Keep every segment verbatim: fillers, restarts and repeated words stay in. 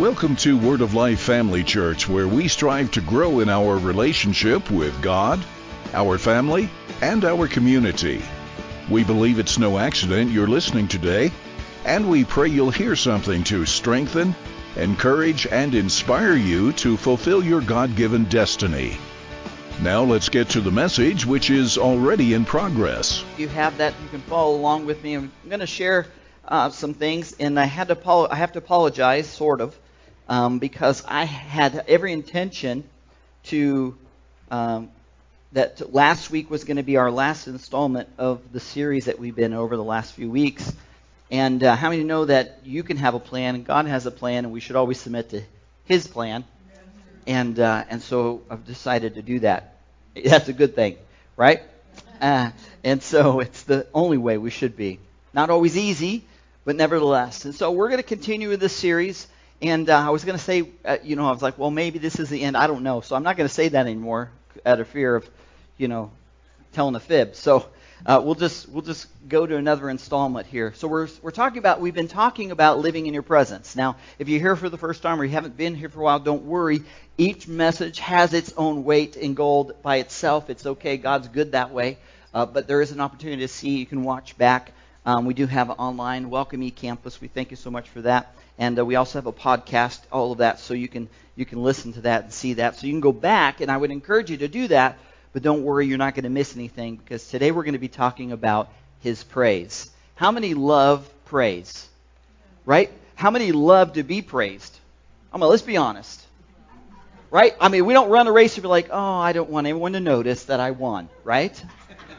Welcome to Word of Life Family Church, where we strive to grow in our relationship with God, our family, and our community. We believe it's no accident you're listening today, and we pray you'll hear something to strengthen, encourage, and inspire you to fulfill your God-given destiny. Now let's get to the message, which is already in progress. If you have that, you can follow along with me. I'm going to share uh, some things, and I had to apo- I have to apologize, sort of, um, because I had every intention to um, that last week was going to be our last installment of the series that we've been over the last few weeks. And uh, how many know that you can have a plan, and God has a plan, and we should always submit to His plan. And uh, and so I've decided to do that. That's a good thing, right? Uh, and so it's the only way we should be. Not always easy, but nevertheless. And so we're going to continue with this series. And uh, I was going to say, uh, you know, I was like, well, maybe this is the end. I don't know. So I'm not going to say that anymore out of fear of, you know, telling a fib. So uh, we'll just we'll just go to another installment here. So we're we're talking about we've been talking about living in your presence. Now, if you're here for the first time or you haven't been here for a while, don't worry. Each message has its own weight in gold by itself. It's okay. God's good that way. Uh, but there is an opportunity to see. You can watch back. Um, we do have an online Welcome eCampus. We thank you so much for that. And uh, we also have a podcast, all of that. So you can you can listen to that and see that. So you can go back, and I would encourage you to do that. But don't worry, you're not going to miss anything, because today we're going to be talking about His praise. How many love praise? Right? How many love to be praised? I mean, let's be honest. Right? I mean, we don't run a race and be like, oh, I don't want anyone to notice that I won. Right?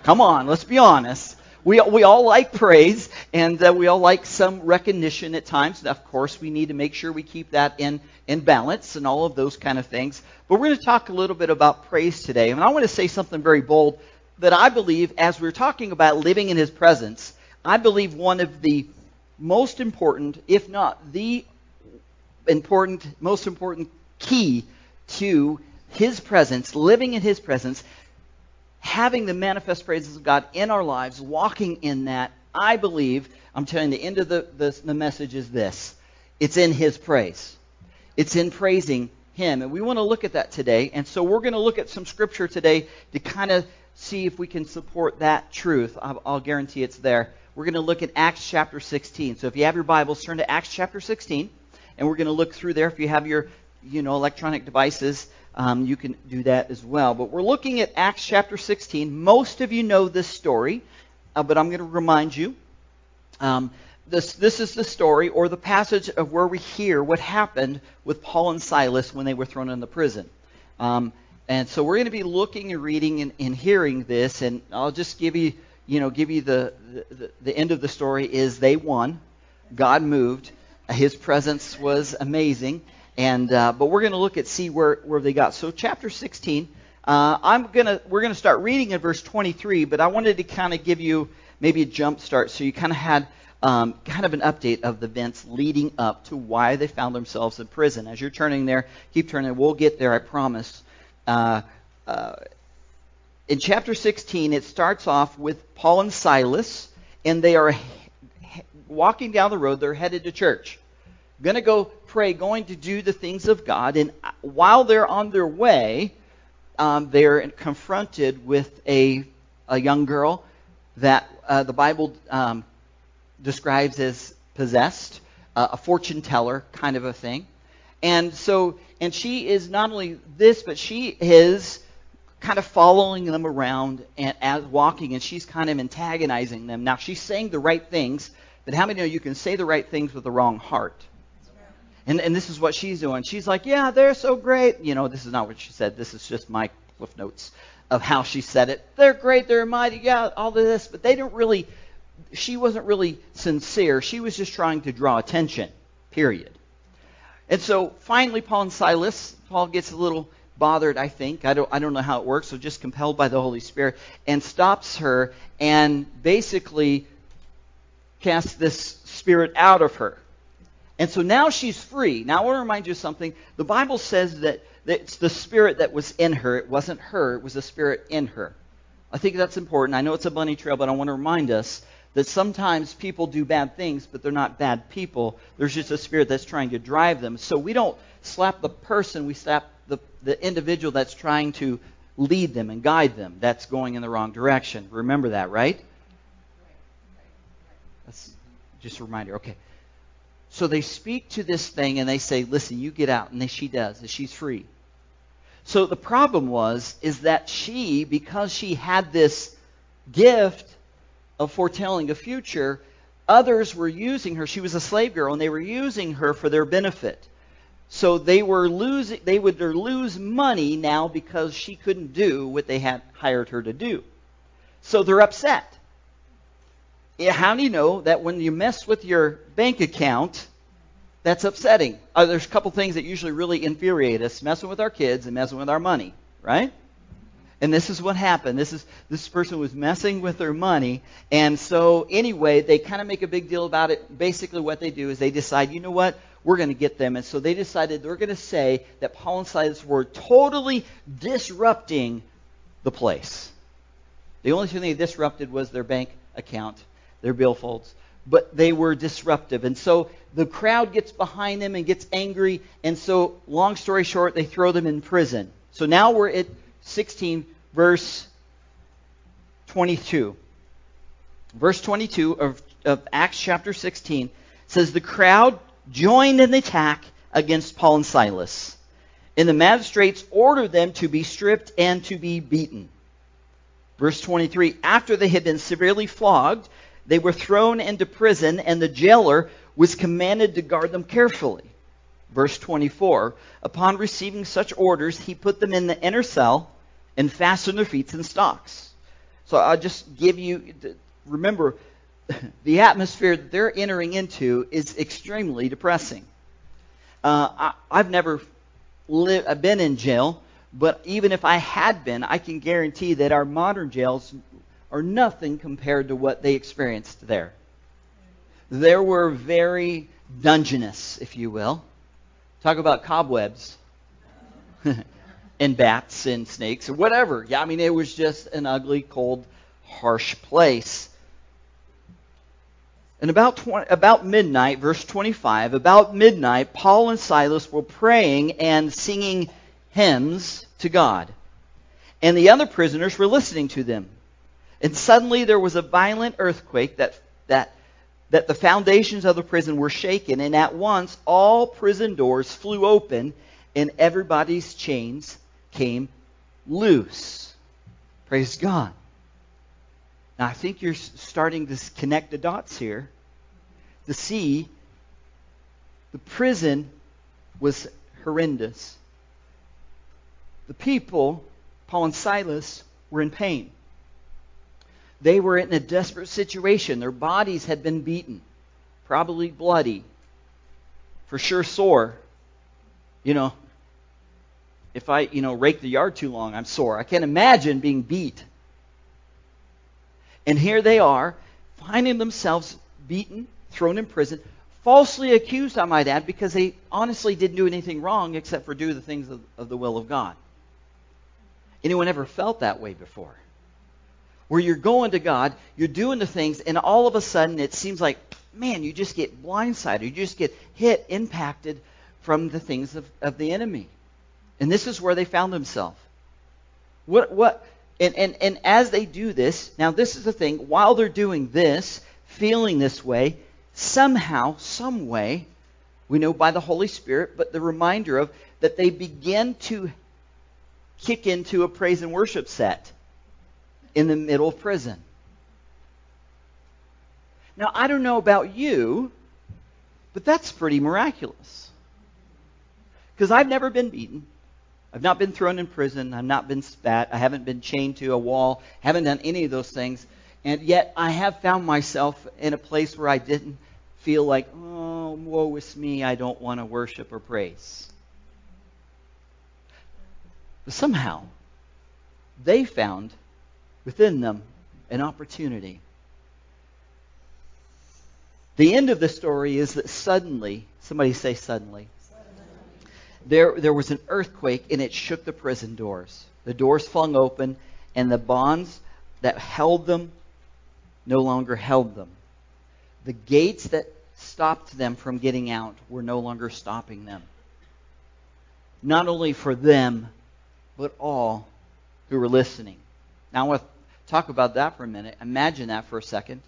Come on, let's be honest. We, we all like praise, and uh, we all like some recognition at times. And of course, we need to make sure we keep that in, in balance and all of those kind of things. But we're going to talk a little bit about praise today. And I want to say something very bold that I believe, as we're talking about living in His presence, I believe one of the most important, if not the important, most important key to His presence, living in His presence, having the manifest praises of God in our lives, walking in that, I believe, I'm telling you, the end of the, the, the message is this. It's in His praise. It's in praising Him. And we want to look at that today. And so we're going to look at some scripture today to kind of see if we can support that truth. I'll, I'll guarantee it's there. We're going to look at Acts chapter sixteen. So if you have your Bibles, turn to Acts chapter sixteen. And we're going to look through there. If you have your you know, electronic devices, um, you can do that as well. But we're looking at Acts chapter sixteen. Most of you know this story, uh, but I'm going to remind you. Um, this, this is the story or the passage of where we hear what happened with Paul and Silas when they were thrown in the prison. Um, and so we're going to be looking and reading and, and hearing this, and I'll just give you, you know, give you the, the, the end of the story is they won. God moved. His presence was amazing. And uh, but we're going to look at see where, where they got. So chapter sixteen, uh, I'm gonna we're gonna start reading in verse twenty-three. But I wanted to kind of give you maybe a jump start, so you kind of had um, kind of an update of the events leading up to why they found themselves in prison. As you're turning there, keep turning. We'll get there, I promise. Uh, uh, in chapter sixteen, it starts off with Paul and Silas, and they are he- walking down the road. They're headed to church. Going to go pray, going to do the things of God. And while they're on their way, um, they're confronted with a a young girl that uh, the Bible um, describes as possessed, uh, a fortune teller kind of a thing. And so, and she is not only this, but she is kind of following them around and as walking, and she's kind of antagonizing them. Now, she's saying the right things, but how many know you can say the right things with the wrong heart? And, and this is what she's doing. She's like, yeah, they're so great. You know, this is not what she said. This is just my cliff notes of how she said it. They're great. They're mighty. Yeah, all of this. But they didn't really, she wasn't really sincere. She was just trying to draw attention, period. And so finally, Paul and Silas, Paul gets a little bothered, I think. I don't, I don't know how it works. So just compelled by the Holy Spirit, and stops her and basically casts this spirit out of her. And so now she's free. Now I want to remind you of something. The Bible says that, that it's the spirit that was in her. It wasn't her. It was the spirit in her. I think that's important. I know it's a bunny trail, but I want to remind us that sometimes people do bad things, but they're not bad people. There's just a spirit that's trying to drive them. So we don't slap the person, we slap the, the individual that's trying to lead them and guide them. That's going in the wrong direction. Remember that, right? That's just a reminder. Okay. So they speak to this thing and they say, listen, you get out. And then she does, and she's free. So the problem was, is that she, because she had this gift of foretelling a future, others were using her. She was a slave girl, and they were using her for their benefit. So they were losing, they would lose money now because she couldn't do what they had hired her to do. So they're upset. How do you know that when you mess with your bank account, that's upsetting? Uh, there's a couple things that usually really infuriate us, messing with our kids and messing with our money, right? And this is what happened. This is this person was messing with their money, and so anyway, they kind of make a big deal about it. Basically what they do is they decide, you know what, we're going to get them. And so they decided they're going to say that Paul and Silas were totally disrupting the place. The only thing they disrupted was their bank account, their billfolds, but they were disruptive. And so the crowd gets behind them and gets angry, and so long story short, they throw them in prison. So now we're at sixteen, verse twenty-two. Verse twenty-two of, of Acts chapter sixteen says, the crowd joined in the attack against Paul and Silas, and the magistrates ordered them to be stripped and to be beaten. Verse twenty-three, after they had been severely flogged, they were thrown into prison, and the jailer was commanded to guard them carefully. Verse twenty-four, upon receiving such orders, he put them in the inner cell and fastened their feet in stocks. So I'll just give you, remember, the atmosphere that they're entering into is extremely depressing. Uh, I, I've never lived, I've been in jail, but even if I had been, I can guarantee that our modern jails are nothing compared to what they experienced there. They were very dungeness, if you will. Talk about cobwebs and bats and snakes or whatever. Yeah, I mean, it was just an ugly, cold, harsh place. And about twenty, about midnight, verse twenty-five, about midnight, Paul and Silas were praying and singing hymns to God, and the other prisoners were listening to them. And suddenly there was a violent earthquake that that that the foundations of the prison were shaken, and at once all prison doors flew open, and everybody's chains came loose. Praise God. Now I think you're starting to connect the dots here to see the prison was horrendous. The people, Paul and Silas, were in pain. They were in a desperate situation. Their bodies had been beaten, probably bloody, for sure sore. You know, if I, you know, rake the yard too long, I'm sore. I can't imagine being beat. And here they are, finding themselves beaten, thrown in prison, falsely accused, I might add, because they honestly didn't do anything wrong except for do the things of, of the will of God. Anyone ever felt that way before? Where you're going to God, you're doing the things, and all of a sudden it seems like, man, you just get blindsided. You just get hit, impacted from the things of, of the enemy. And this is where they found themselves. What what and, and, and as they do this, now this is the thing, while they're doing this, feeling this way, somehow, some way, we know by the Holy Spirit, but the reminder of that they begin to kick into a praise and worship set in the middle of prison. Now, I don't know about you, but that's pretty miraculous. Because I've never been beaten. I've not been thrown in prison. I've not been spat. I haven't been chained to a wall. Haven't done any of those things. And yet, I have found myself in a place where I didn't feel like, oh, woe is me, I don't want to worship or praise. But somehow, they found within them an opportunity. The end of the story is that suddenly, somebody say suddenly, suddenly. There, there was an earthquake, and it shook the prison doors. The doors flung open, and the bonds that held them no longer held them. The gates that stopped them from getting out were no longer stopping them. Not only for them, but all who were listening. Now I want to talk about that for a minute. Imagine that for a second.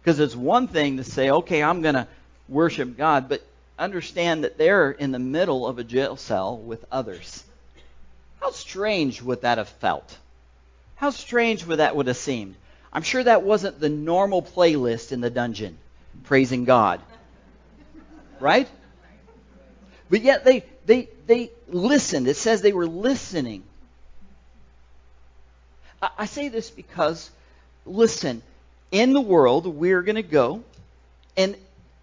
Because it's one thing to say, okay, I'm going to worship God, but understand that they're in the middle of a jail cell with others. How strange would that have felt? How strange would that would have seemed? I'm sure that wasn't the normal playlist in the dungeon, praising God. Right? But yet they they they listened. It says they were listening. I, I say this because, listen, in the world we're going to go, and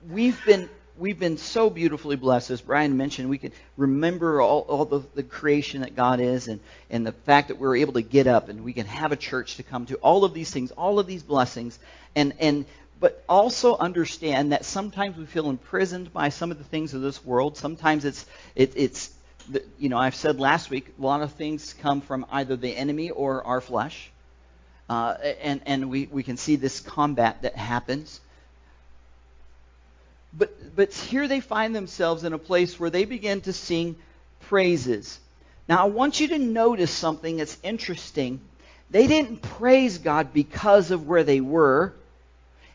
we've been we've been so beautifully blessed. As Brian mentioned, we can remember all, all the, the creation that God is, and, and the fact that we're able to get up and we can have a church to come to, all of these things, all of these blessings, and and but also understand that sometimes we feel imprisoned by some of the things of this world. Sometimes it's, it, it's you know, I've said last week, a lot of things come from either the enemy or our flesh. Uh, and and we, we can see this combat that happens. But but here they find themselves in a place where they begin to sing praises. Now I want you to notice something that's interesting. They didn't praise God because of where they were.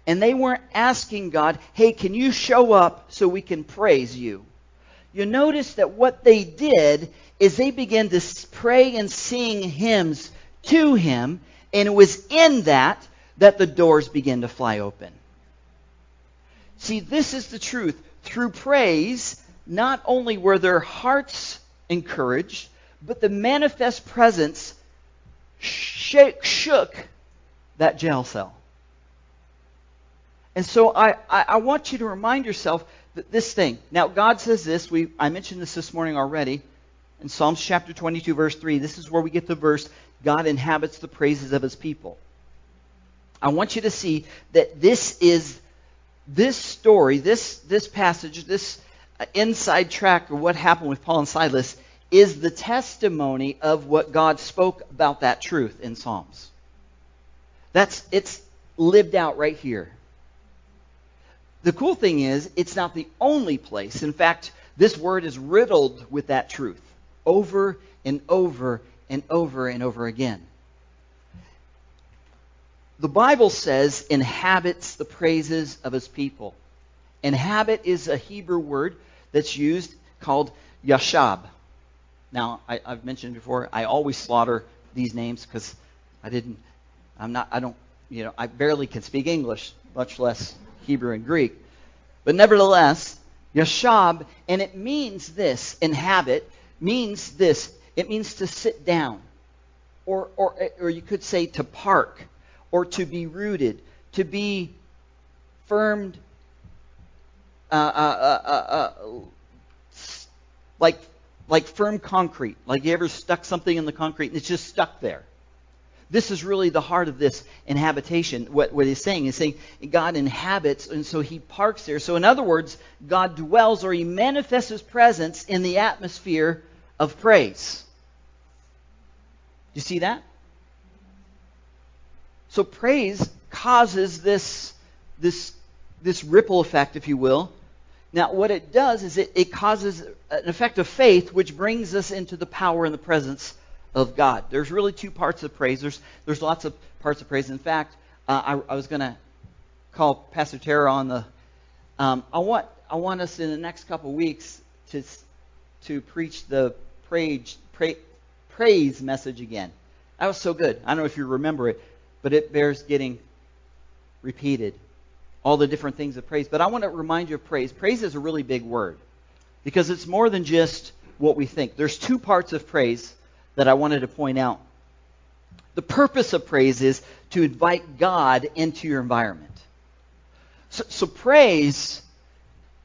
And they weren't asking God, hey, can you show up so we can praise you? You notice that what they did is they began to pray and sing hymns to him. And it was in that that the doors began to fly open. See, this is the truth. Through praise, not only were their hearts encouraged, but the manifest presence shake, shook that jail cell. And so I, I, I want you to remind yourself that this thing. Now, God says this. We I mentioned this this morning already. In Psalms chapter twenty-two, verse three, this is where we get the verse, God inhabits the praises of his people. I want you to see that this is, this story, this, this passage, this inside track of what happened with Paul and Silas is the testimony of what God spoke about that truth in Psalms. That's, it's lived out right here. The cool thing is, it's not the only place. In fact, this word is riddled with that truth over and over and over and over again. The Bible says, inhabits the praises of his people. Inhabit is a Hebrew word that's used called Yashab. Now, I, I've mentioned before, I always slaughter these names because I didn't, I'm not, I don't, you know, I barely can speak English, much less Hebrew and Greek. But nevertheless, Yashab, and it means this, inhabit, means this. It means to sit down, or, or, or you could say to park, or to be rooted, to be firmed, uh, uh, uh, uh, like, like firm concrete. Like you ever stuck something in the concrete and it's just stuck there. This is really the heart of this inhabitation. What, what he's saying is saying God inhabits, and so he parks there. So in other words, God dwells, or he manifests his presence in the atmosphere of praise. Do you see that? So praise causes this, this, this ripple effect, if you will. Now what it does is it, it causes an effect of faith, which brings us into the power and the presence of Of God. There's really two parts of praise. There's, there's lots of parts of praise. In fact, uh, I, I was going to call Pastor Tara on the. Um, I want I want us in the next couple weeks to to preach the praise pra, praise message again. That was so good. I don't know if you remember it, but it bears getting repeated. All the different things of praise. But I want to remind you of praise. Praise is a really big word because it's more than just what we think. There's two parts of praise that I wanted to point out. The purpose of praise is to invite God into your environment. So, so praise,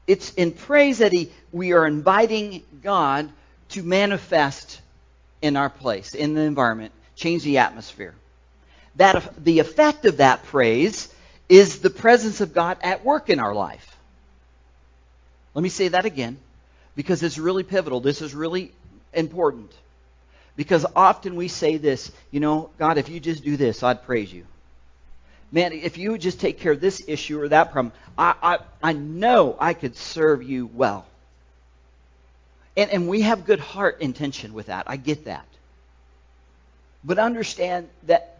it's in praise that he, we are inviting God to manifest in our place, in the environment, change the atmosphere. That the effect of that praise is the presence of God at work in our life. Let me say that again, because it's really pivotal. This is really important. Because often we say this, you know, God, if you just do this, I'd praise you. man, if you would just take care of this issue or that problem, I I, I know I could serve you well. And, and we have good heart intention with that. I get that. But understand that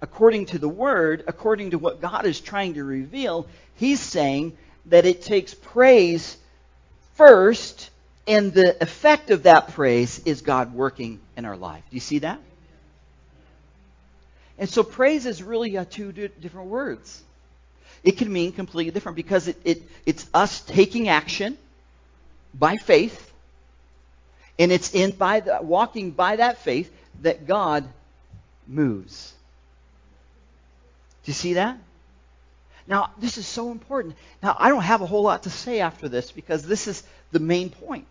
according to the Word, according to what God is trying to reveal, He's saying that it takes praise first, and the effect of that praise is God working in our life. Do you see that? And so praise is really two different words. It can mean completely different because it, it it's us taking action by faith, and it's in by the, walking by that faith that God moves. Do you see that? Now, this is so important. Now, I don't have a whole lot to say after this because this is the main point.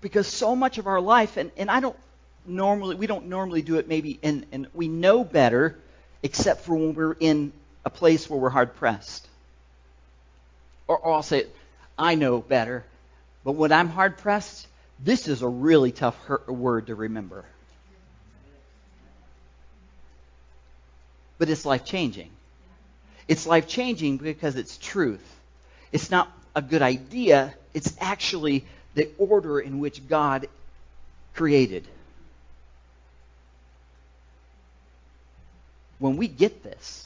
Because so much of our life, and, and I don't normally, we don't normally do it maybe, and and we know better except for when we're in a place where we're hard pressed. Or, or I'll say it, I know better, but when I'm hard pressed, this is a really tough hurt word to remember. But it's life-changing. It's life-changing because it's truth. It's not a good idea. It's actually the order in which God created. When we get this,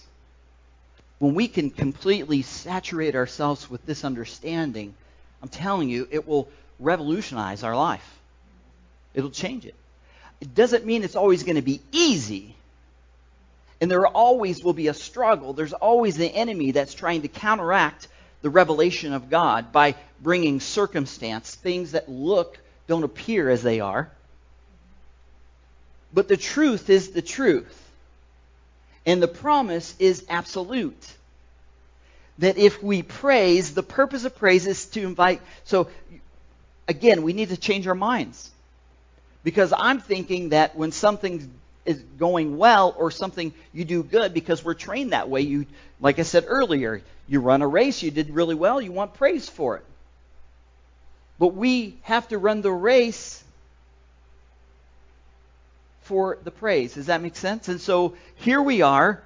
when we can completely saturate ourselves with this understanding, I'm telling you, it will revolutionize our life. It'll change it. It doesn't mean it's always going to be easy. And there always will be a struggle. There's always the enemy that's trying to counteract the revelation of God by bringing circumstance, things that look, don't appear as they are. But the truth is the truth. And the promise is absolute. That if we praise, the purpose of praise is to invite. So, again, we need to change our minds. Because I'm thinking that when something's is going well or something you do good, because we're trained that way. You, like I said earlier, you run a race, you did really well, you want praise for it. But we have to run the race for the praise. Does that make sense? And so here we are,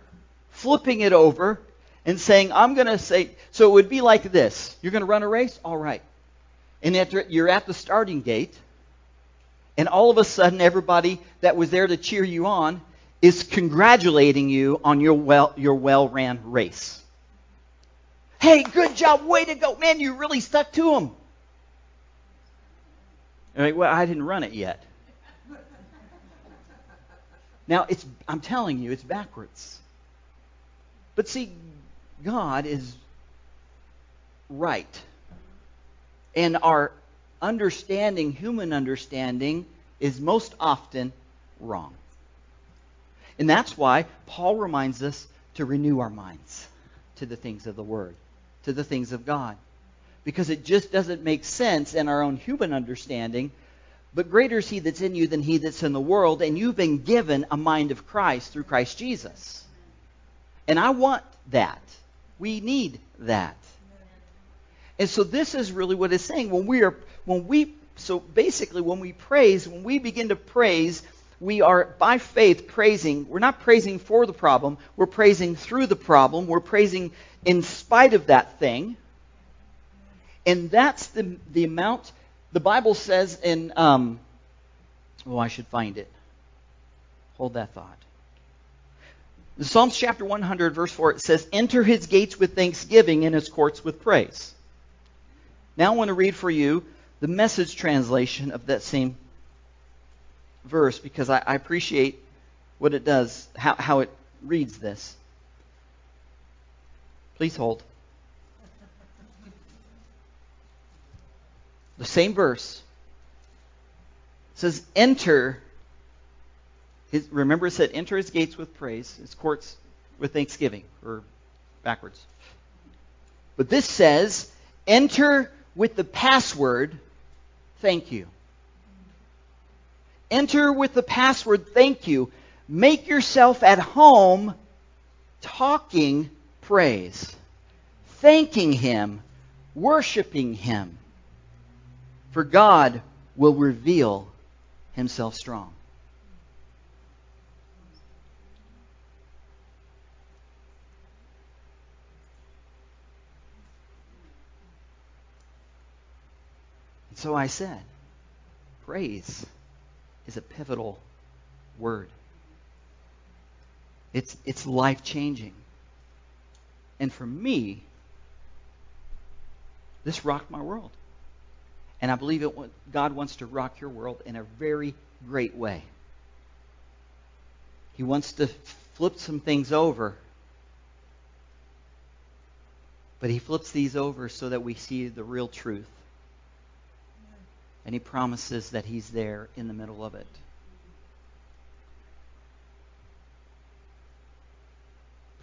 flipping it over and saying, I'm going to say, so it would be like this. You're going to run a race? All right. And after you're at the starting gate, and all of a sudden, everybody that was there to cheer you on is congratulating you on your well your well-ran race. Hey, good job, way to go. Man, you really stuck to them. Right, well, I didn't run it yet. Now, it's I'm telling you, it's backwards. But see, God is right. And our understanding, human understanding, is most often wrong. And that's why Paul reminds us to renew our minds to the things of the Word, to the things of God. Because it just doesn't make sense in our own human understanding. But greater is He that's in you than he that's in the world, and you've been given a mind of Christ through Christ Jesus. And I want that. We need that. And so this is really what it's saying. When we are, when we, so basically when we praise, when we begin to praise, we are by faith praising. We're not praising for the problem. We're praising through the problem. We're praising in spite of that thing. And that's the the amount the Bible says in, um, oh, I should find it. Hold that thought. In Psalms chapter one hundred, verse four, it says, enter His gates with thanksgiving and His courts with praise. Now I want to read for you the Message translation of that same verse because I, I appreciate what it does, how, how it reads this. Please hold. The same verse says, enter His, remember it said, enter His gates with praise, His courts with thanksgiving, or backwards. But this says, enter with the password, thank you. Enter with the password, thank you. Make yourself at home talking praise, thanking Him, worshiping Him. For God will reveal Himself strong. And so I said, praise is a pivotal word. It's, it's life-changing. And for me, this rocked my world. And I believe it, God wants to rock your world in a very great way. He wants to flip some things over. But he flips these over so that we see the real truth. And he promises that he's there in the middle of it.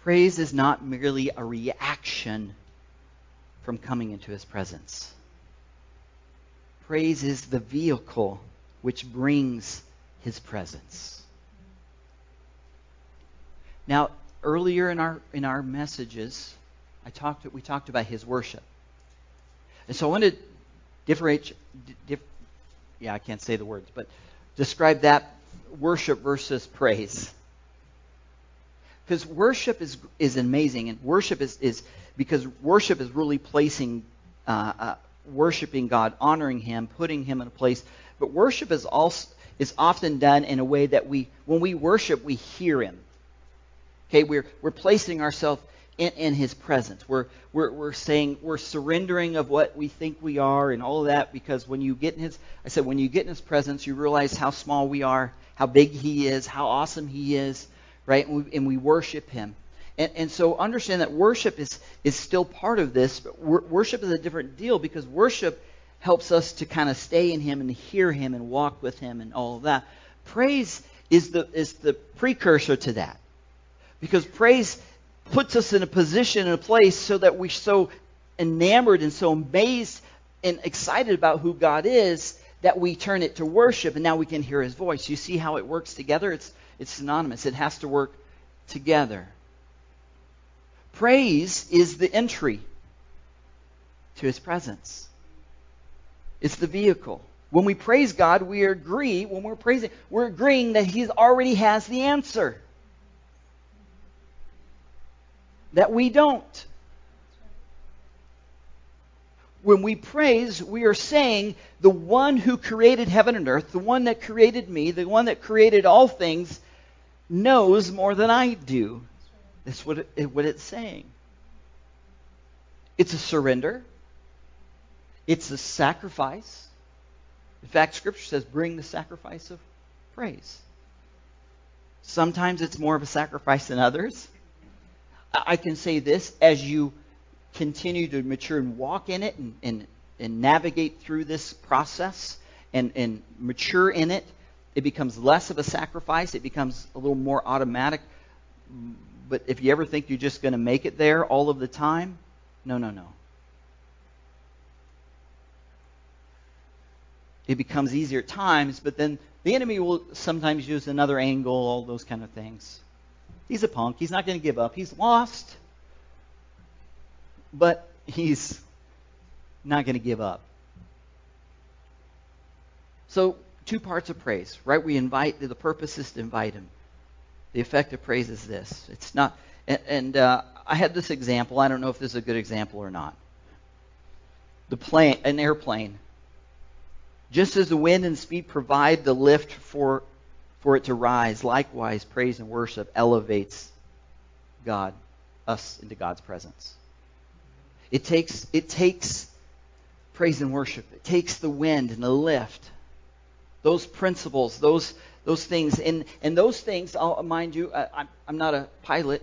Praise is not merely a reaction from coming into his presence. Praise is the vehicle which brings his presence. Now, earlier in our in our messages, I talked we talked about his worship. And so I want to differentiate dif, yeah, I can't say the words, but describe that worship versus praise. Because worship is is amazing, and worship is, is because worship is really placing, uh, uh, worshiping God, honoring Him, putting Him in a place. But worship is also is often done in a way that we, when we worship, we hear Him. Okay, we're we're placing ourselves in, in His presence. We're we're we're saying we're surrendering of what we think we are and all of that. Because when you get in His, I said when you get in His presence, you realize how small we are, how big He is, how awesome He is. Right, and we, and we worship Him, and and so understand that worship is is still part of this. But wor- worship is a different deal because worship helps us to kind of stay in Him and hear Him and walk with Him and all of that. Praise is the is the precursor to that, because praise puts us in a position and a place so that we're so enamored and so amazed and excited about who God is that we turn it to worship, and now we can hear His voice. You see how it works together? It's It's synonymous. It has to work together. Praise is the entry to His presence. It's the vehicle. When we praise God, we agree, when we're praising, we're agreeing that He already has the answer. That we don't. When we praise, we are saying the one who created heaven and earth, the one that created me, the one that created all things, knows more than I do. That's what it, what it's saying. It's a surrender. It's a sacrifice. In fact, Scripture says, bring the sacrifice of praise. Sometimes it's more of a sacrifice than others. I can say this, as you continue to mature and walk in it and, and, and navigate through this process and, and mature in it, it becomes less of a sacrifice. It becomes a little more automatic. But if you ever think you're just going to make it there all of the time, no, no, no. It becomes easier at times, but then the enemy will sometimes use another angle, all those kind of things. He's a punk. He's not going to give up. He's lost. But he's not going to give up. So two parts of praise, right? We invite, the purpose is to invite Him. The effect of praise is this. It's not, and, and uh, I had this example. I don't know if this is a good example or not. The plane, an airplane. Just as the wind and speed provide the lift for, for it to rise, likewise praise and worship elevates God, us into God's presence. It takes it takes praise and worship. It takes the wind and the lift. Those principles, those those things, and and those things. I'll mind you, I, I'm I'm not a pilot.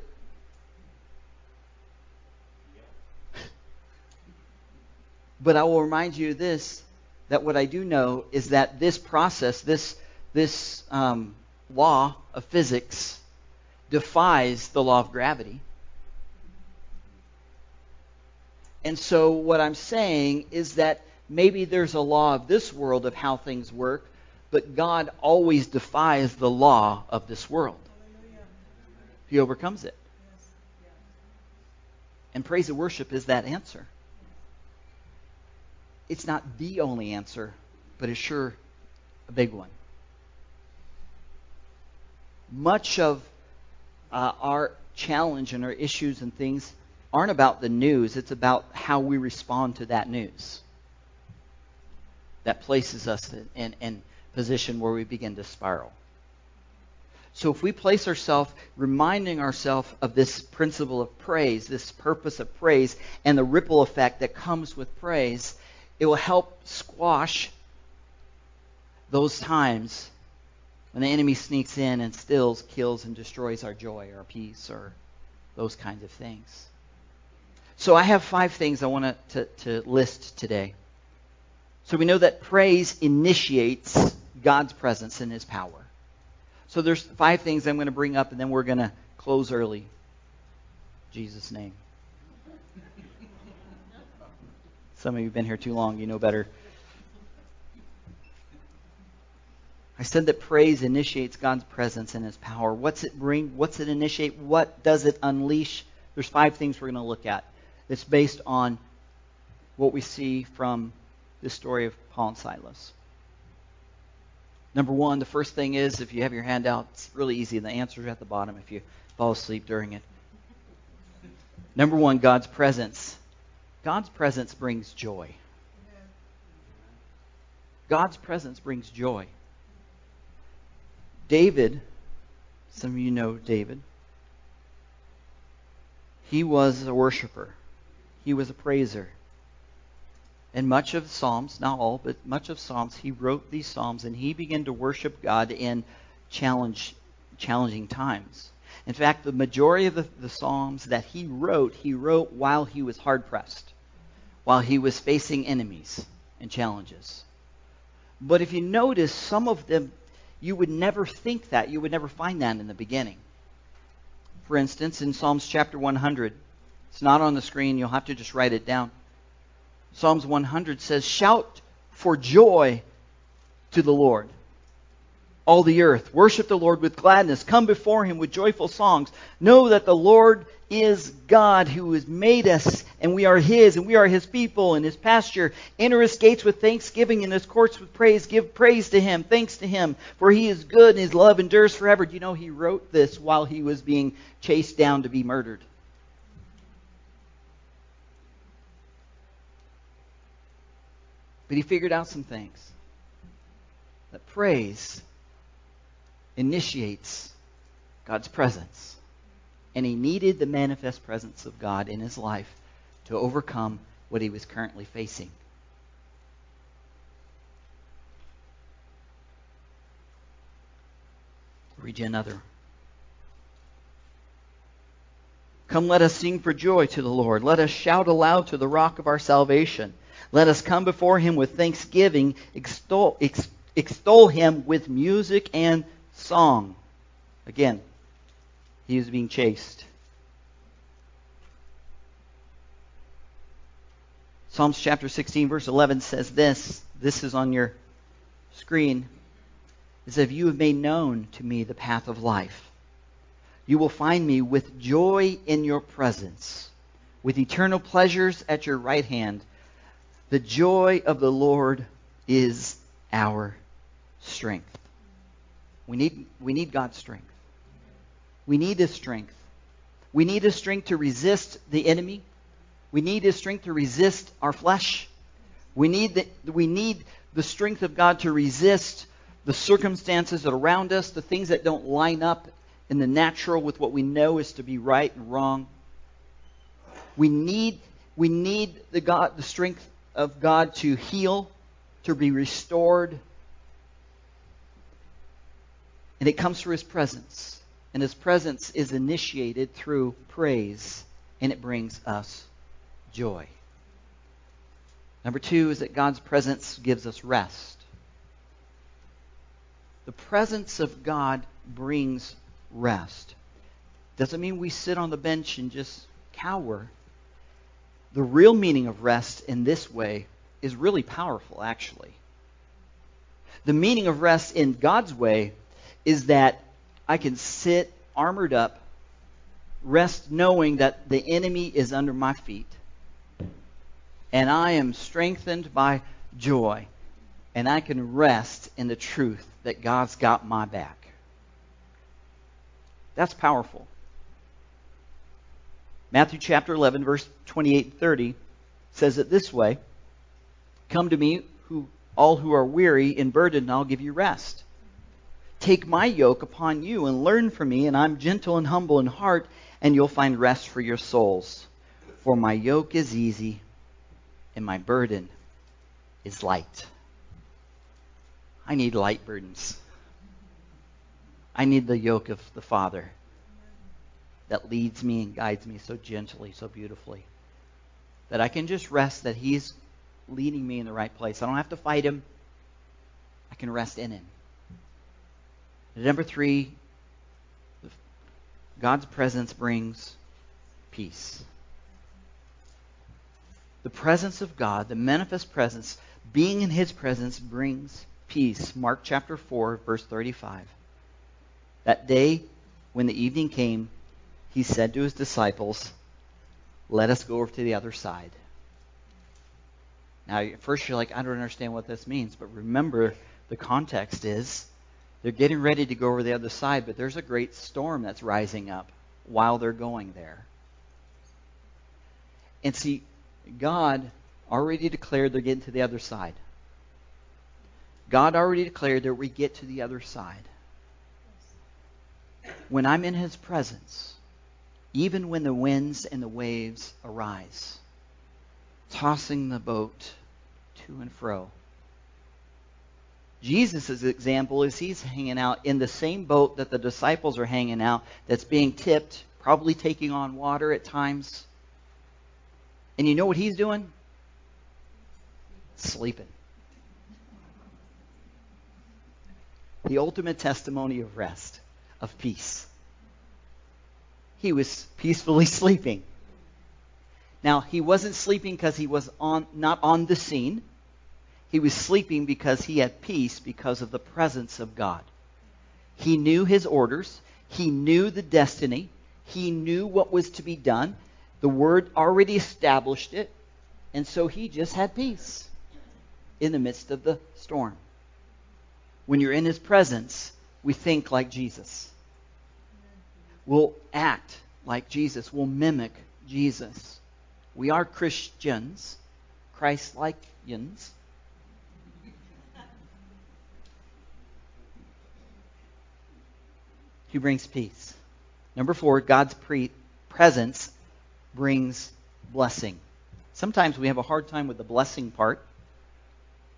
But I will remind you this: that what I do know is that this process, this this um, law of physics, defies the law of gravity. And so what I'm saying is that maybe there's a law of this world of how things work, but God always defies the law of this world. Hallelujah. He overcomes it. Yes. Yes. And praise and worship is that answer. It's not the only answer, but it's sure a big one. Much of uh, our challenge and our issues and things aren't about the news, it's about how we respond to that news. that places us in in position where we begin to spiral. So if we place ourselves, reminding ourselves of this principle of praise, this purpose of praise, and the ripple effect that comes with praise, it will help squash those times when the enemy sneaks in and steals, kills, and destroys our joy, our peace, or those kinds of things. So I have five things I want to, to, to list today. So we know that praise initiates God's presence and his power. So there's five things I'm going to bring up, and then we're going to close early. In Jesus' name. Some of you have been here too long. You know better. I said that praise initiates God's presence and his power. What's it bring? What's it initiate? What does it unleash? There's five things we're going to look at. It's based on what we see from the story of Paul and Silas. Number one, the first thing is, if you have your hand out, it's really easy. The answer's at the bottom if you fall asleep during it. Number one, God's presence. God's presence brings joy. God's presence brings joy. David, some of you know David, he was a worshiper. He was a praiser. And much of Psalms, not all, but much of Psalms, he wrote these Psalms, and he began to worship God in challenge, challenging times. In fact, the majority of the, the Psalms that he wrote, he wrote while he was hard-pressed, while he was facing enemies and challenges. But if you notice, some of them, you would never think that. You would never find that in the beginning. For instance, in Psalms chapter one hundred, it's not on the screen, you'll have to just write it down. Psalms one hundred says, "Shout for joy to the Lord, all the earth. Worship the Lord with gladness. Come before him with joyful songs. Know that the Lord is God, who has made us, and we are his, and we are his people and his pasture. Enter his gates with thanksgiving and his courts with praise. Give praise to him, thanks to him, for he is good, and his love endures forever." Do you know he wrote this while he was being chased down to be murdered? But he figured out some things. That praise initiates God's presence. And he needed the manifest presence of God in his life to overcome what he was currently facing. I'll read you another. "Come, let us sing for joy to the Lord. Let us shout aloud to the rock of our salvation. Let us come before him with thanksgiving, extol, ex, extol him with music and song." Again, he was being chased. Psalms chapter sixteen, verse eleven says this. This is on your screen. It says, "If you have made known to me the path of life, you will find me with joy in your presence, with eternal pleasures at your right hand. The joy of the Lord is our strength." We need, we need God's strength. We need his strength. We need his strength to resist the enemy. We need his strength to resist our flesh. We need the, we need the strength of God to resist the circumstances that are around us, the things that don't line up in the natural with what we know is to be right and wrong. We need, we need the God, the strength of God to heal, to be restored. And it comes through his presence. And his presence is initiated through praise, and it brings us joy. Number two is that God's presence gives us rest. The presence of God brings rest. Doesn't mean we sit on the bench and just cower. The real meaning of rest in this way is really powerful, actually. The meaning of rest in God's way is that I can sit armored up, rest knowing that the enemy is under my feet, and I am strengthened by joy, and I can rest in the truth that God's got my back. That's powerful. Matthew chapter eleven, verse twenty-eight and thirty says it this way. "Come to me, who all who are weary and burdened, and I'll give you rest. Take my yoke upon you and learn from me, and I'm gentle and humble in heart, and you'll find rest for your souls. For my yoke is easy, and my burden is light. I need light burdens. I need the yoke of the Father that leads me and guides me so gently, so beautifully, that I can just rest that he's leading me in the right place. I don't have to fight him. I can rest in him. And number three, God's presence brings peace. The presence of God, the manifest presence, being in his presence brings peace. Mark chapter four, verse thirty-five. That day, when the evening came, he said to his disciples, "Let us go over to the other side." Now, at first you're like, I don't understand what this means. But remember, the context is they're getting ready to go over the other side, but there's a great storm that's rising up while they're going there. And see, God already declared they're getting to the other side. God already declared that we get to the other side. When I'm in his presence, even when the winds and the waves arise, tossing the boat to and fro. Jesus' example is he's hanging out in the same boat that the disciples are hanging out, that's being tipped, probably taking on water at times. And you know what he's doing? Sleeping. The ultimate testimony of rest, of peace. He was peacefully sleeping. Now, he wasn't sleeping because he was on not on the scene. He was sleeping because he had peace because of the presence of God. He knew his orders. He knew the destiny. He knew what was to be done. The word already established it. And so he just had peace in the midst of the storm. When you're in his presence, we think like Jesus. We'll act like Jesus. We'll mimic Jesus. We are Christians, Christ-like-ians. He brings peace. Number four, God's pre- presence brings blessing. Sometimes we have a hard time with the blessing part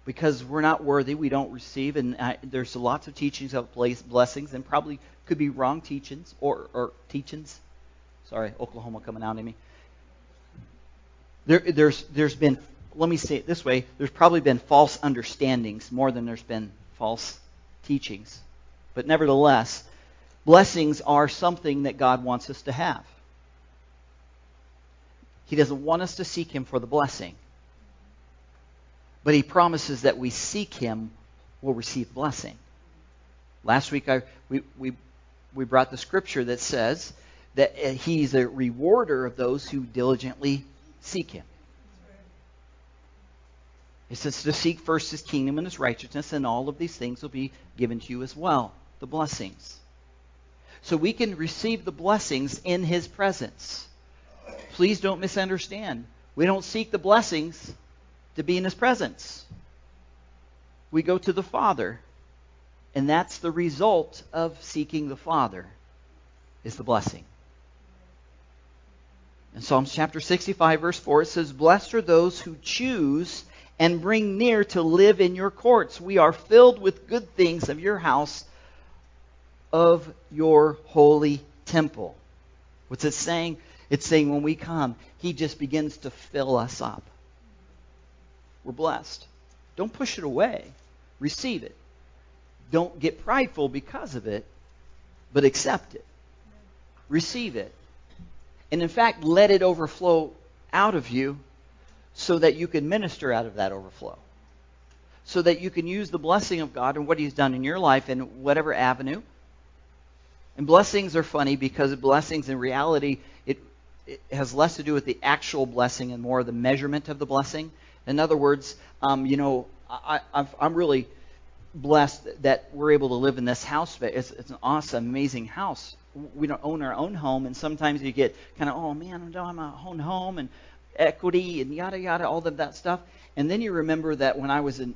because we're not worthy, we don't receive, and I, there's lots of teachings of place, blessings, and probably could be wrong teachings or, or teachings. Sorry, Oklahoma coming out at me. There, there's, there's been, let me say it this way, there's probably been false understandings more than there's been false teachings. But nevertheless, blessings are something that God wants us to have. He doesn't want us to seek him for the blessing. But he promises that we seek him will receive blessing. Last week I, we, we, we brought the scripture that says that he's a rewarder of those who diligently seek him. It says to seek first his kingdom and his righteousness, and all of these things will be given to you as well, the blessings. So we can receive the blessings in his presence. Please don't misunderstand. We don't seek the blessings to be in his presence. We go to the Father, and that's the result of seeking the Father, is the blessing. In Psalms chapter sixty-five, verse four, it says, "Blessed are those who choose and bring near to live in your courts. We are filled with good things of your house, of your holy temple." What's it saying? It's saying when we come, he just begins to fill us up. We're blessed. Don't push it away. Receive it. Don't get prideful because of it, but accept it. Receive it. And in fact, let it overflow out of you so that you can minister out of that overflow. So that you can use the blessing of God and what he's done in your life in whatever avenue. And blessings are funny because blessings in reality, it, it has less to do with the actual blessing and more the measurement of the blessing. In other words, um, you know, I, I've, I'm really blessed that we're able to live in this house. It's, it's an awesome, amazing house. We don't own our own home, and sometimes you get kind of, oh man, I don't have my own home, and equity and yada, yada, all of that stuff. And then you remember that when I was in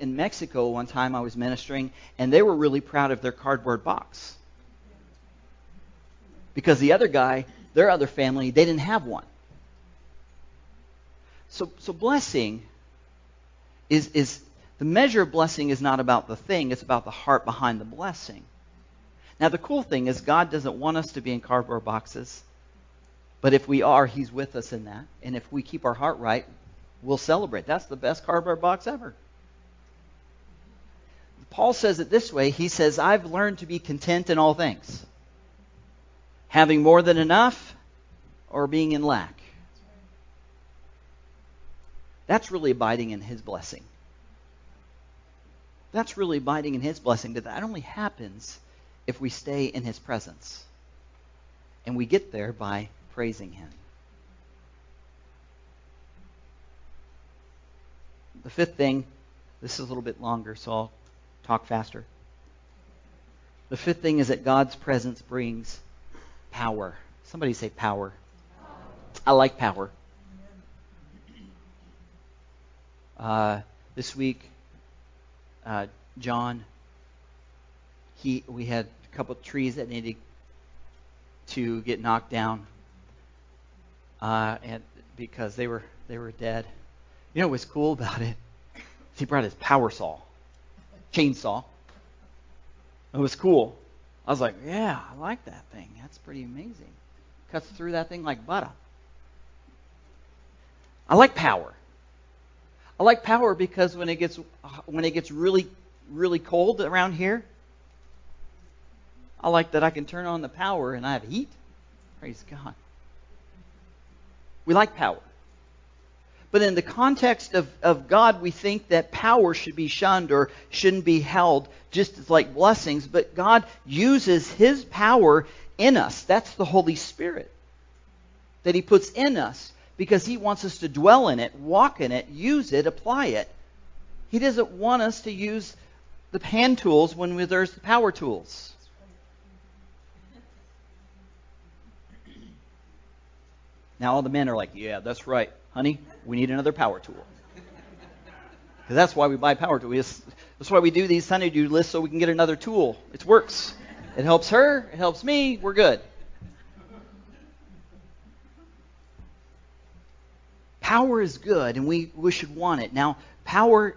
in Mexico one time, I was ministering, and they were really proud of their cardboard box. Because the other guy, their other family, they didn't have one. So so blessing is is the measure of blessing is not about the thing, it's about the heart behind the blessing. Now the cool thing is God doesn't want us to be in cardboard boxes, but if we are, he's with us in that. And if we keep our heart right, we'll celebrate. That's the best cardboard box ever. Paul says it this way. He says, I've learned to be content in all things, having more than enough or being in lack. That's really abiding in his blessing. That's really abiding in his blessing. But that only happens if we stay in his presence. And we get there by praising him. The fifth thing, this is a little bit longer, so I'll talk faster. The fifth thing is that God's presence brings power. Somebody say power. Power. I like power. Uh, this week, uh, John, he we had a couple of trees that needed to get knocked down, uh, and because they were they were dead. You know what's cool about it? He brought his power saw, chainsaw. It was cool. I was like, yeah, I like that thing. That's pretty amazing. Cuts through that thing like butter. I like power. I like power because when it gets when it gets really, really cold around here, I like that I can turn on the power and I have heat. Praise God. We like power. But in the context of, of God, we think that power should be shunned or shouldn't be held, just as like blessings. But God uses his power in us. That's the Holy Spirit that he puts in us because he wants us to dwell in it, walk in it, use it, apply it. He doesn't want us to use the hand tools when there's the power tools. Now all the men are like, yeah, that's right. Honey, we need another power tool. Because that's why we buy power tools. That's why we do these honeydew lists, so we can get another tool. It works. It helps her. It helps me. We're good. Power is good, and we, we should want it. Now, power,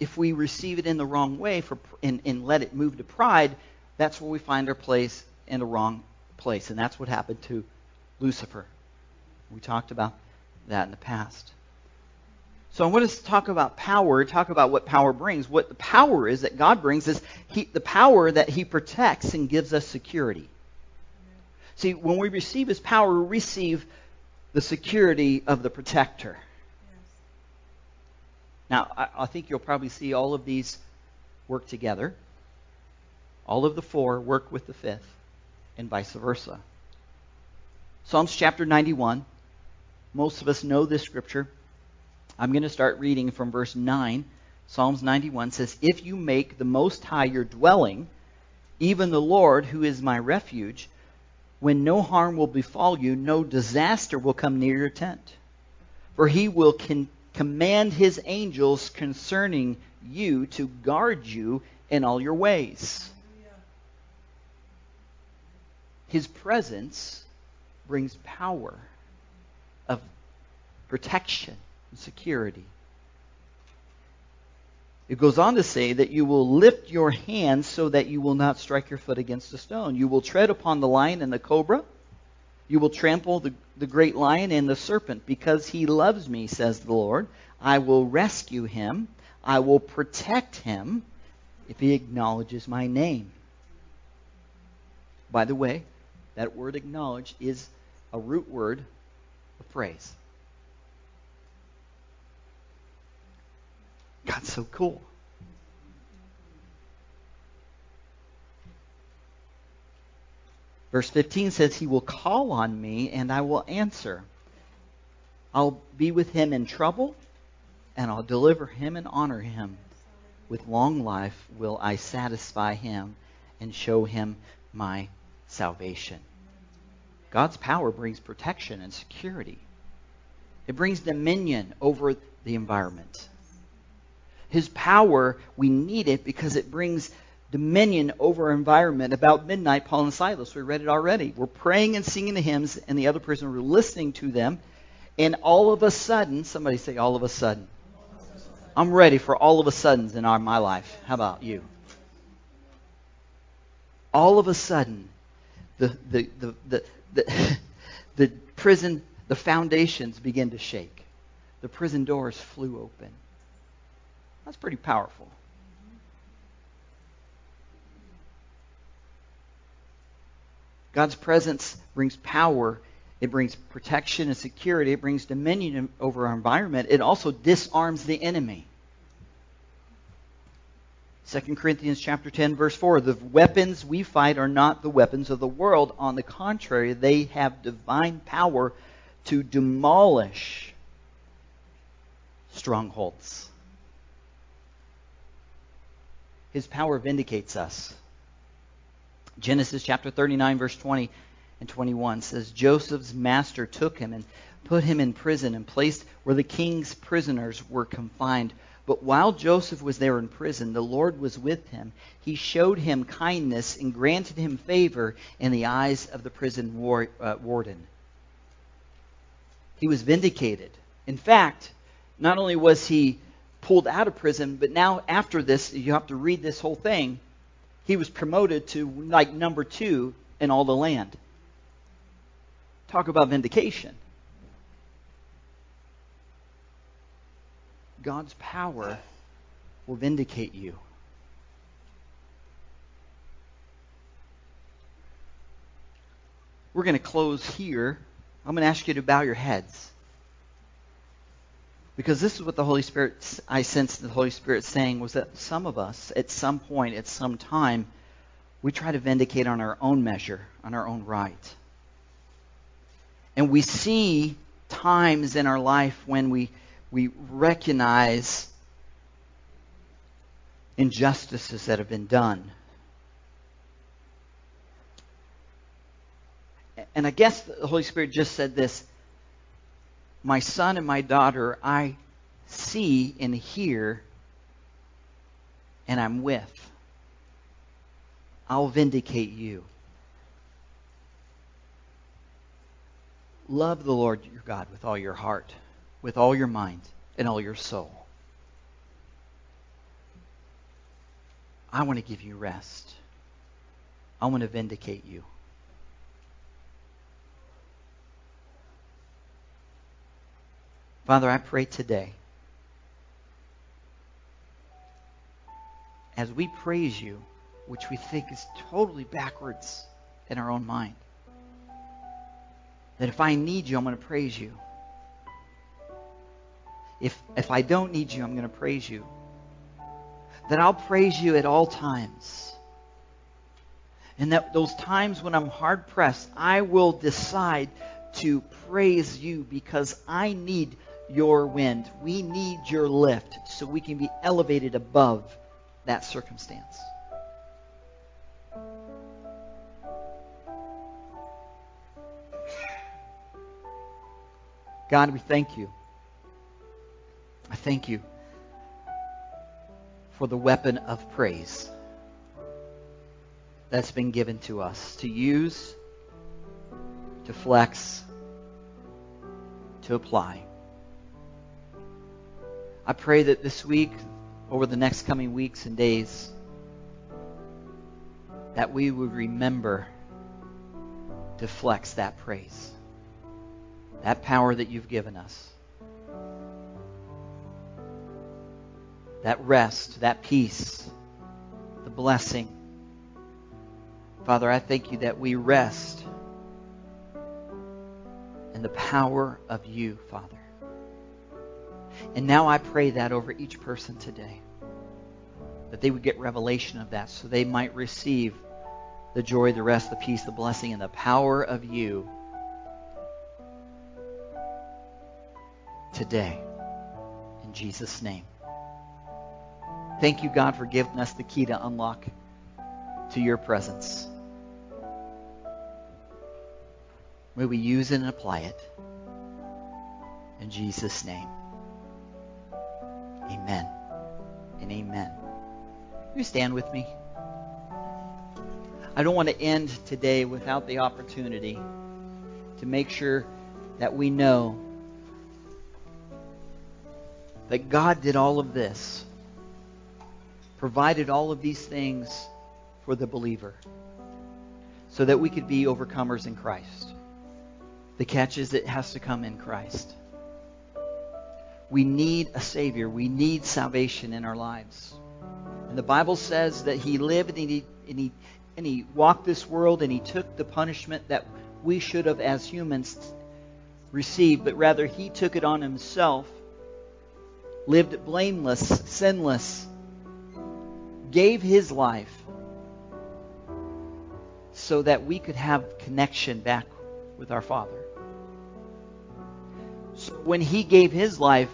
if we receive it in the wrong way for and, and let it move to pride, that's where we find our place in the wrong place. And that's what happened to Lucifer. We talked about that in the past. So I want to talk about power, talk about what power brings. What the power is that God brings is he, the power that he protects and gives us security. See, when we receive his power, we receive the security of the protector. Now, I, I think you'll probably see all of these work together. All of the four work with the fifth and vice versa. Psalms chapter ninety-one. Most of us know this scripture. I'm going to start reading from verse nine. Psalms ninety-one says, If you make the Most High your dwelling, even the Lord, who is my refuge, when no harm will befall you, no disaster will come near your tent. For he will con- command his angels concerning you to guard you in all your ways. His presence brings power of protection and security. It goes on to say that you will lift your hands so that you will not strike your foot against a stone. You will tread upon the lion and the cobra. You will trample the, the great lion and the serpent. Because he loves me, says the Lord, I will rescue him. I will protect him if he acknowledges my name. By the way, that word acknowledge is a root word of praise. God's so cool. Verse fifteen says, He will call on me and I will answer. I'll be with him in trouble and I'll deliver him and honor him. With long life will I satisfy him and show him my salvation. God's power brings protection and security. It brings dominion over the environment. His power, we need it because it brings dominion over our environment. About midnight, Paul and Silas, we read it already, were praying and singing the hymns, and the other person were listening to them. And all of a sudden, somebody say all of a sudden. I'm ready for all of a suddens in our, my life. How about you? All of a sudden, the the the the the, the prison, the foundations begin to shake. The prison doors flew open. That's pretty powerful. God's presence brings power. It brings protection and security. It brings dominion over our environment. It also disarms the enemy. Second Corinthians chapter ten, verse four. The weapons we fight are not the weapons of the world. On the contrary, they have divine power to demolish strongholds. His power vindicates us. Genesis chapter thirty-nine, verse twenty and twenty-one says, Joseph's master took him and put him in prison and placed where the king's prisoners were confined. But while Joseph was there in prison, the Lord was with him. He showed him kindness and granted him favor in the eyes of the prison war, uh, warden. He was vindicated. In fact, not only was he pulled out of prison, but now after this, you have to read this whole thing, he was promoted to like number two in all the land. Talk about vindication. God's power will vindicate you. We're going to close here. I'm going to ask you to bow your heads. Because this is what the Holy Spirit, I sensed the Holy Spirit saying, was that some of us, at some point, at some time, we try to vindicate on our own measure, on our own right. And we see times in our life when we, we recognize injustices that have been done. And I guess the Holy Spirit just said this, my son and my daughter, I see and hear, and I'm with. I'll vindicate you. Love the Lord your God with all your heart, with all your mind, and all your soul. I want to give you rest. I want to vindicate you. Father, I pray today, as we praise you, which we think is totally backwards in our own mind. That if I need you, I'm going to praise you. If, if I don't need you, I'm going to praise you. That I'll praise you at all times. And that those times when I'm hard-pressed, I will decide to praise you because I need your wind. We need your lift so we can be elevated above that circumstance. God, we thank you. I thank you for the weapon of praise that's been given to us to use, to flex, to apply. I pray that this week, over the next coming weeks and days, that we would remember to flex that praise. That power that you've given us. That rest, that peace, the blessing. Father, I thank you that we rest in the power of you, Father. And now I pray that over each person today, that they would get revelation of that so they might receive the joy, the rest, the peace, the blessing, and the power of you today, in Jesus' name. Thank you, God, for giving us the key to unlock to your presence. May we use it and apply it. In Jesus' name. Amen and amen. You stand with me. I don't want to end today without the opportunity to make sure that we know that God did all of this, provided all of these things for the believer, so that we could be overcomers in Christ. The catch is it has to come in Christ. We need a Savior. We need salvation in our lives. And the Bible says that he lived and he, and he, and he walked this world, and he took the punishment that we should have as humans received, but rather he took it on himself, lived blameless, sinless, gave his life so that we could have connection back with our Father. So when he gave his life,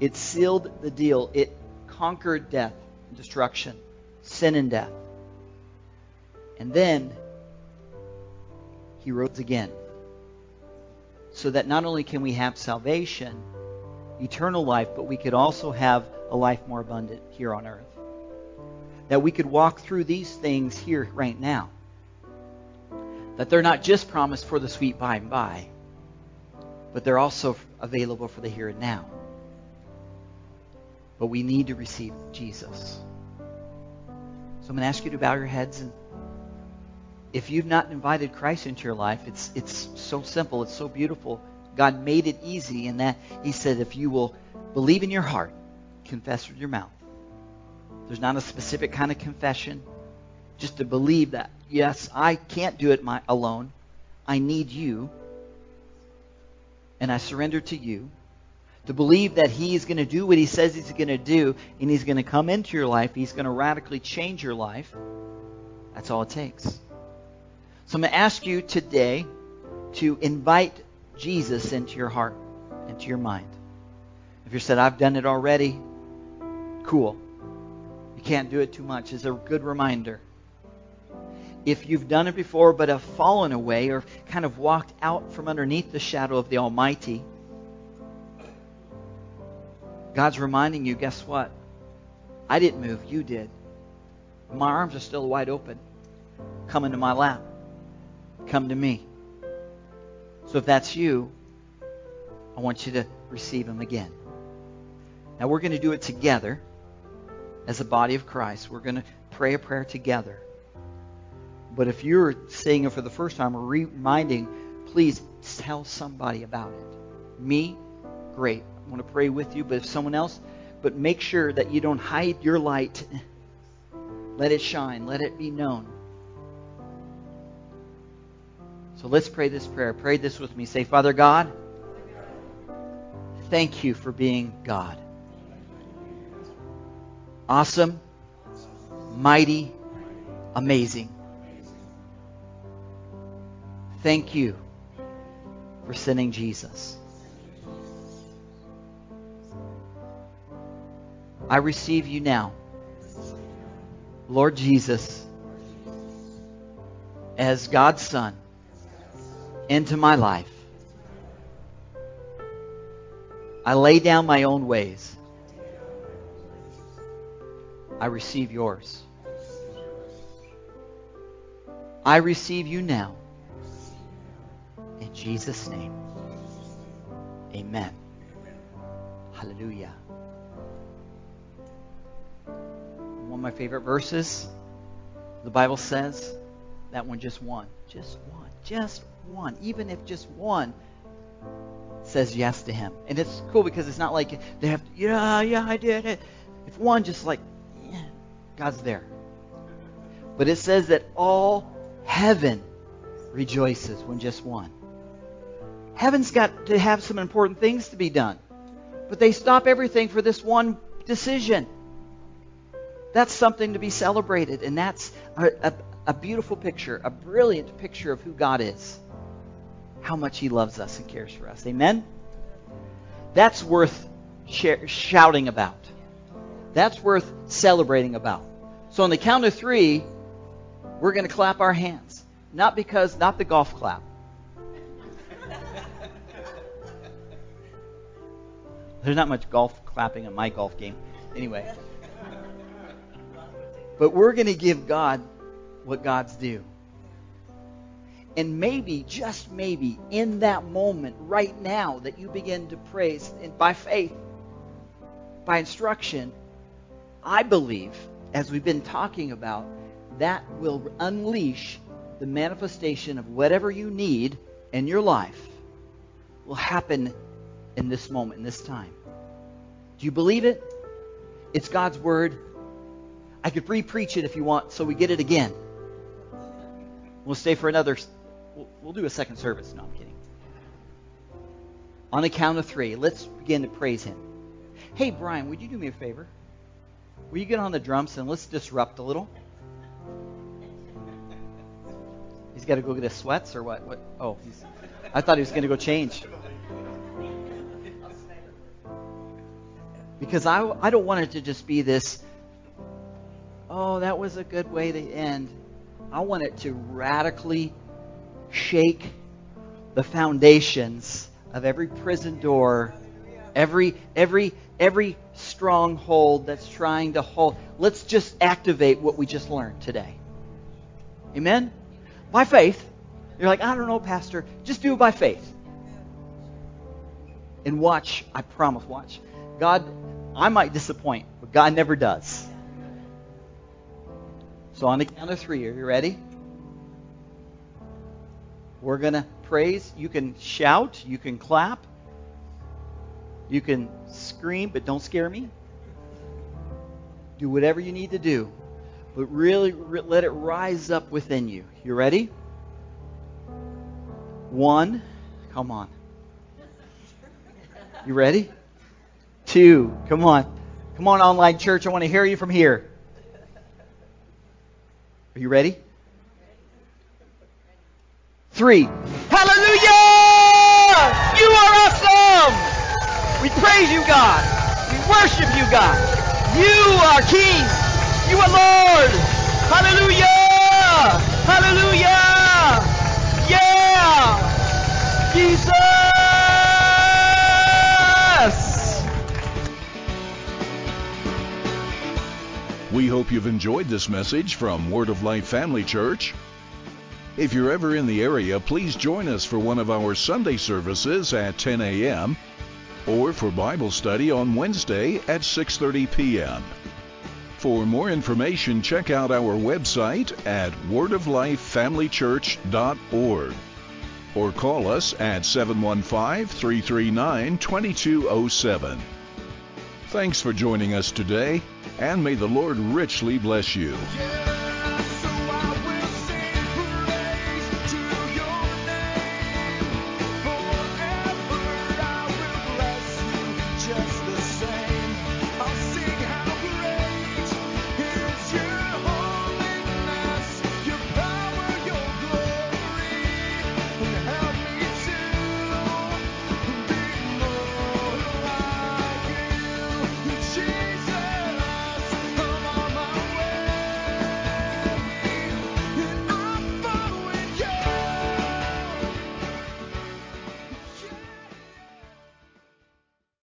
it sealed the deal. It conquered death and destruction, sin and death. And then he rose again, so that not only can we have salvation, eternal life, but we could also have a life more abundant here on earth. That we could walk through these things here right now. That they're not just promised for the sweet by and by, but they're also available for the here and now. But we need to receive Jesus. So I'm going to ask you to bow your heads. And if you've not invited Christ into your life, it's it's so simple. It's so beautiful. God made it easy in that he said, if you will believe in your heart, confess with your mouth. There's not a specific kind of confession. Just to believe that, yes, I can't do it my, alone. I need you. And I surrender to you. To believe that he is going to do what he says he's going to do. And he's going to come into your life. He's going to radically change your life. That's all it takes. So I'm going to ask you today to invite Jesus into your heart, into your mind. If you said, I've done it already, cool. You can't do it too much. It's a good reminder. If you've done it before but have fallen away or kind of walked out from underneath the shadow of the Almighty, God's reminding you, guess what? I didn't move, you did. My arms are still wide open. Come into my lap. Come to me. So if that's you, I want you to receive him again. Now we're going to do it together as a body of Christ. We're going to pray a prayer together. But if you're saying it for the first time or reminding, please tell somebody about it. Me, great. I want to pray with you, but if someone else, but make sure that you don't hide your light. Let it shine. Let it be known. So let's pray this prayer. Pray this with me. Say, Father God, thank you for being God. Awesome, mighty, amazing. Thank you for sending Jesus. I receive you now, Lord Jesus, as God's Son into my life. I lay down my own ways. I receive yours. I receive you now. In Jesus' name. Amen. Hallelujah. One of my favorite verses. The Bible says that one, just one. Just one. Just one. Even if just one says yes to him. And it's cool because it's not like they have to, yeah, yeah, I did it. If one just like, yeah, God's there. But it says that all heaven rejoices when just one. Heaven's got to have some important things to be done. But they stop everything for this one decision. That's something to be celebrated. And that's a, a, a beautiful picture, a brilliant picture of who God is. How much he loves us and cares for us. Amen? That's worth sh- shouting about. That's worth celebrating about. So on the count of three, we're going to clap our hands. Not because, not the golf clap. There's not much golf clapping in my golf game. Anyway. But we're going to give God what God's due. And maybe, just maybe, in that moment, right now, that you begin to praise, and by faith, by instruction, I believe, as we've been talking about, that will unleash the manifestation of whatever you need in your life will happen in this moment, in this time. Do you believe it? It's God's word. I could re-preach it if you want, so we get it again. We'll stay for another... We'll, we'll do a second service. No, I'm kidding. On a count of three, let's begin to praise him. Hey, Brian, would you do me a favor? Will you get on the drums and let's disrupt a little? He's got to go get his sweats or what? What? Oh, he's, I thought he was going to go change. Because I, I don't want it to just be this... Oh, that was a good way to end. I want it to radically shake the foundations of every prison door, every every every stronghold that's trying to hold. Let's just activate what we just learned today. Amen? By faith. You're like, I don't know, Pastor. Just do it by faith. And watch, I promise, watch. God, I might disappoint, but God never does. So on the count of three, are you ready? We're going to praise. You can shout. You can clap. You can scream, but don't scare me. Do whatever you need to do. But really re- let it rise up within you. You ready? One. Come on. You ready? Two. Come on. Come on, online church. I want to hear you from here. Are you ready? Three. Hallelujah! You are awesome! We praise you, God. We worship you, God. You are King. You are Lord. Hallelujah! Hallelujah! Yeah! Jesus! We hope you've enjoyed this message from Word of Life Family Church. If you're ever in the area, please join us for one of our Sunday services at ten a.m. or for Bible study on Wednesday at six thirty p.m. For more information, check out our website at word of life family church dot org or call us at seven one five, three three nine, two two zero seven. Thanks for joining us today, and may the Lord richly bless you.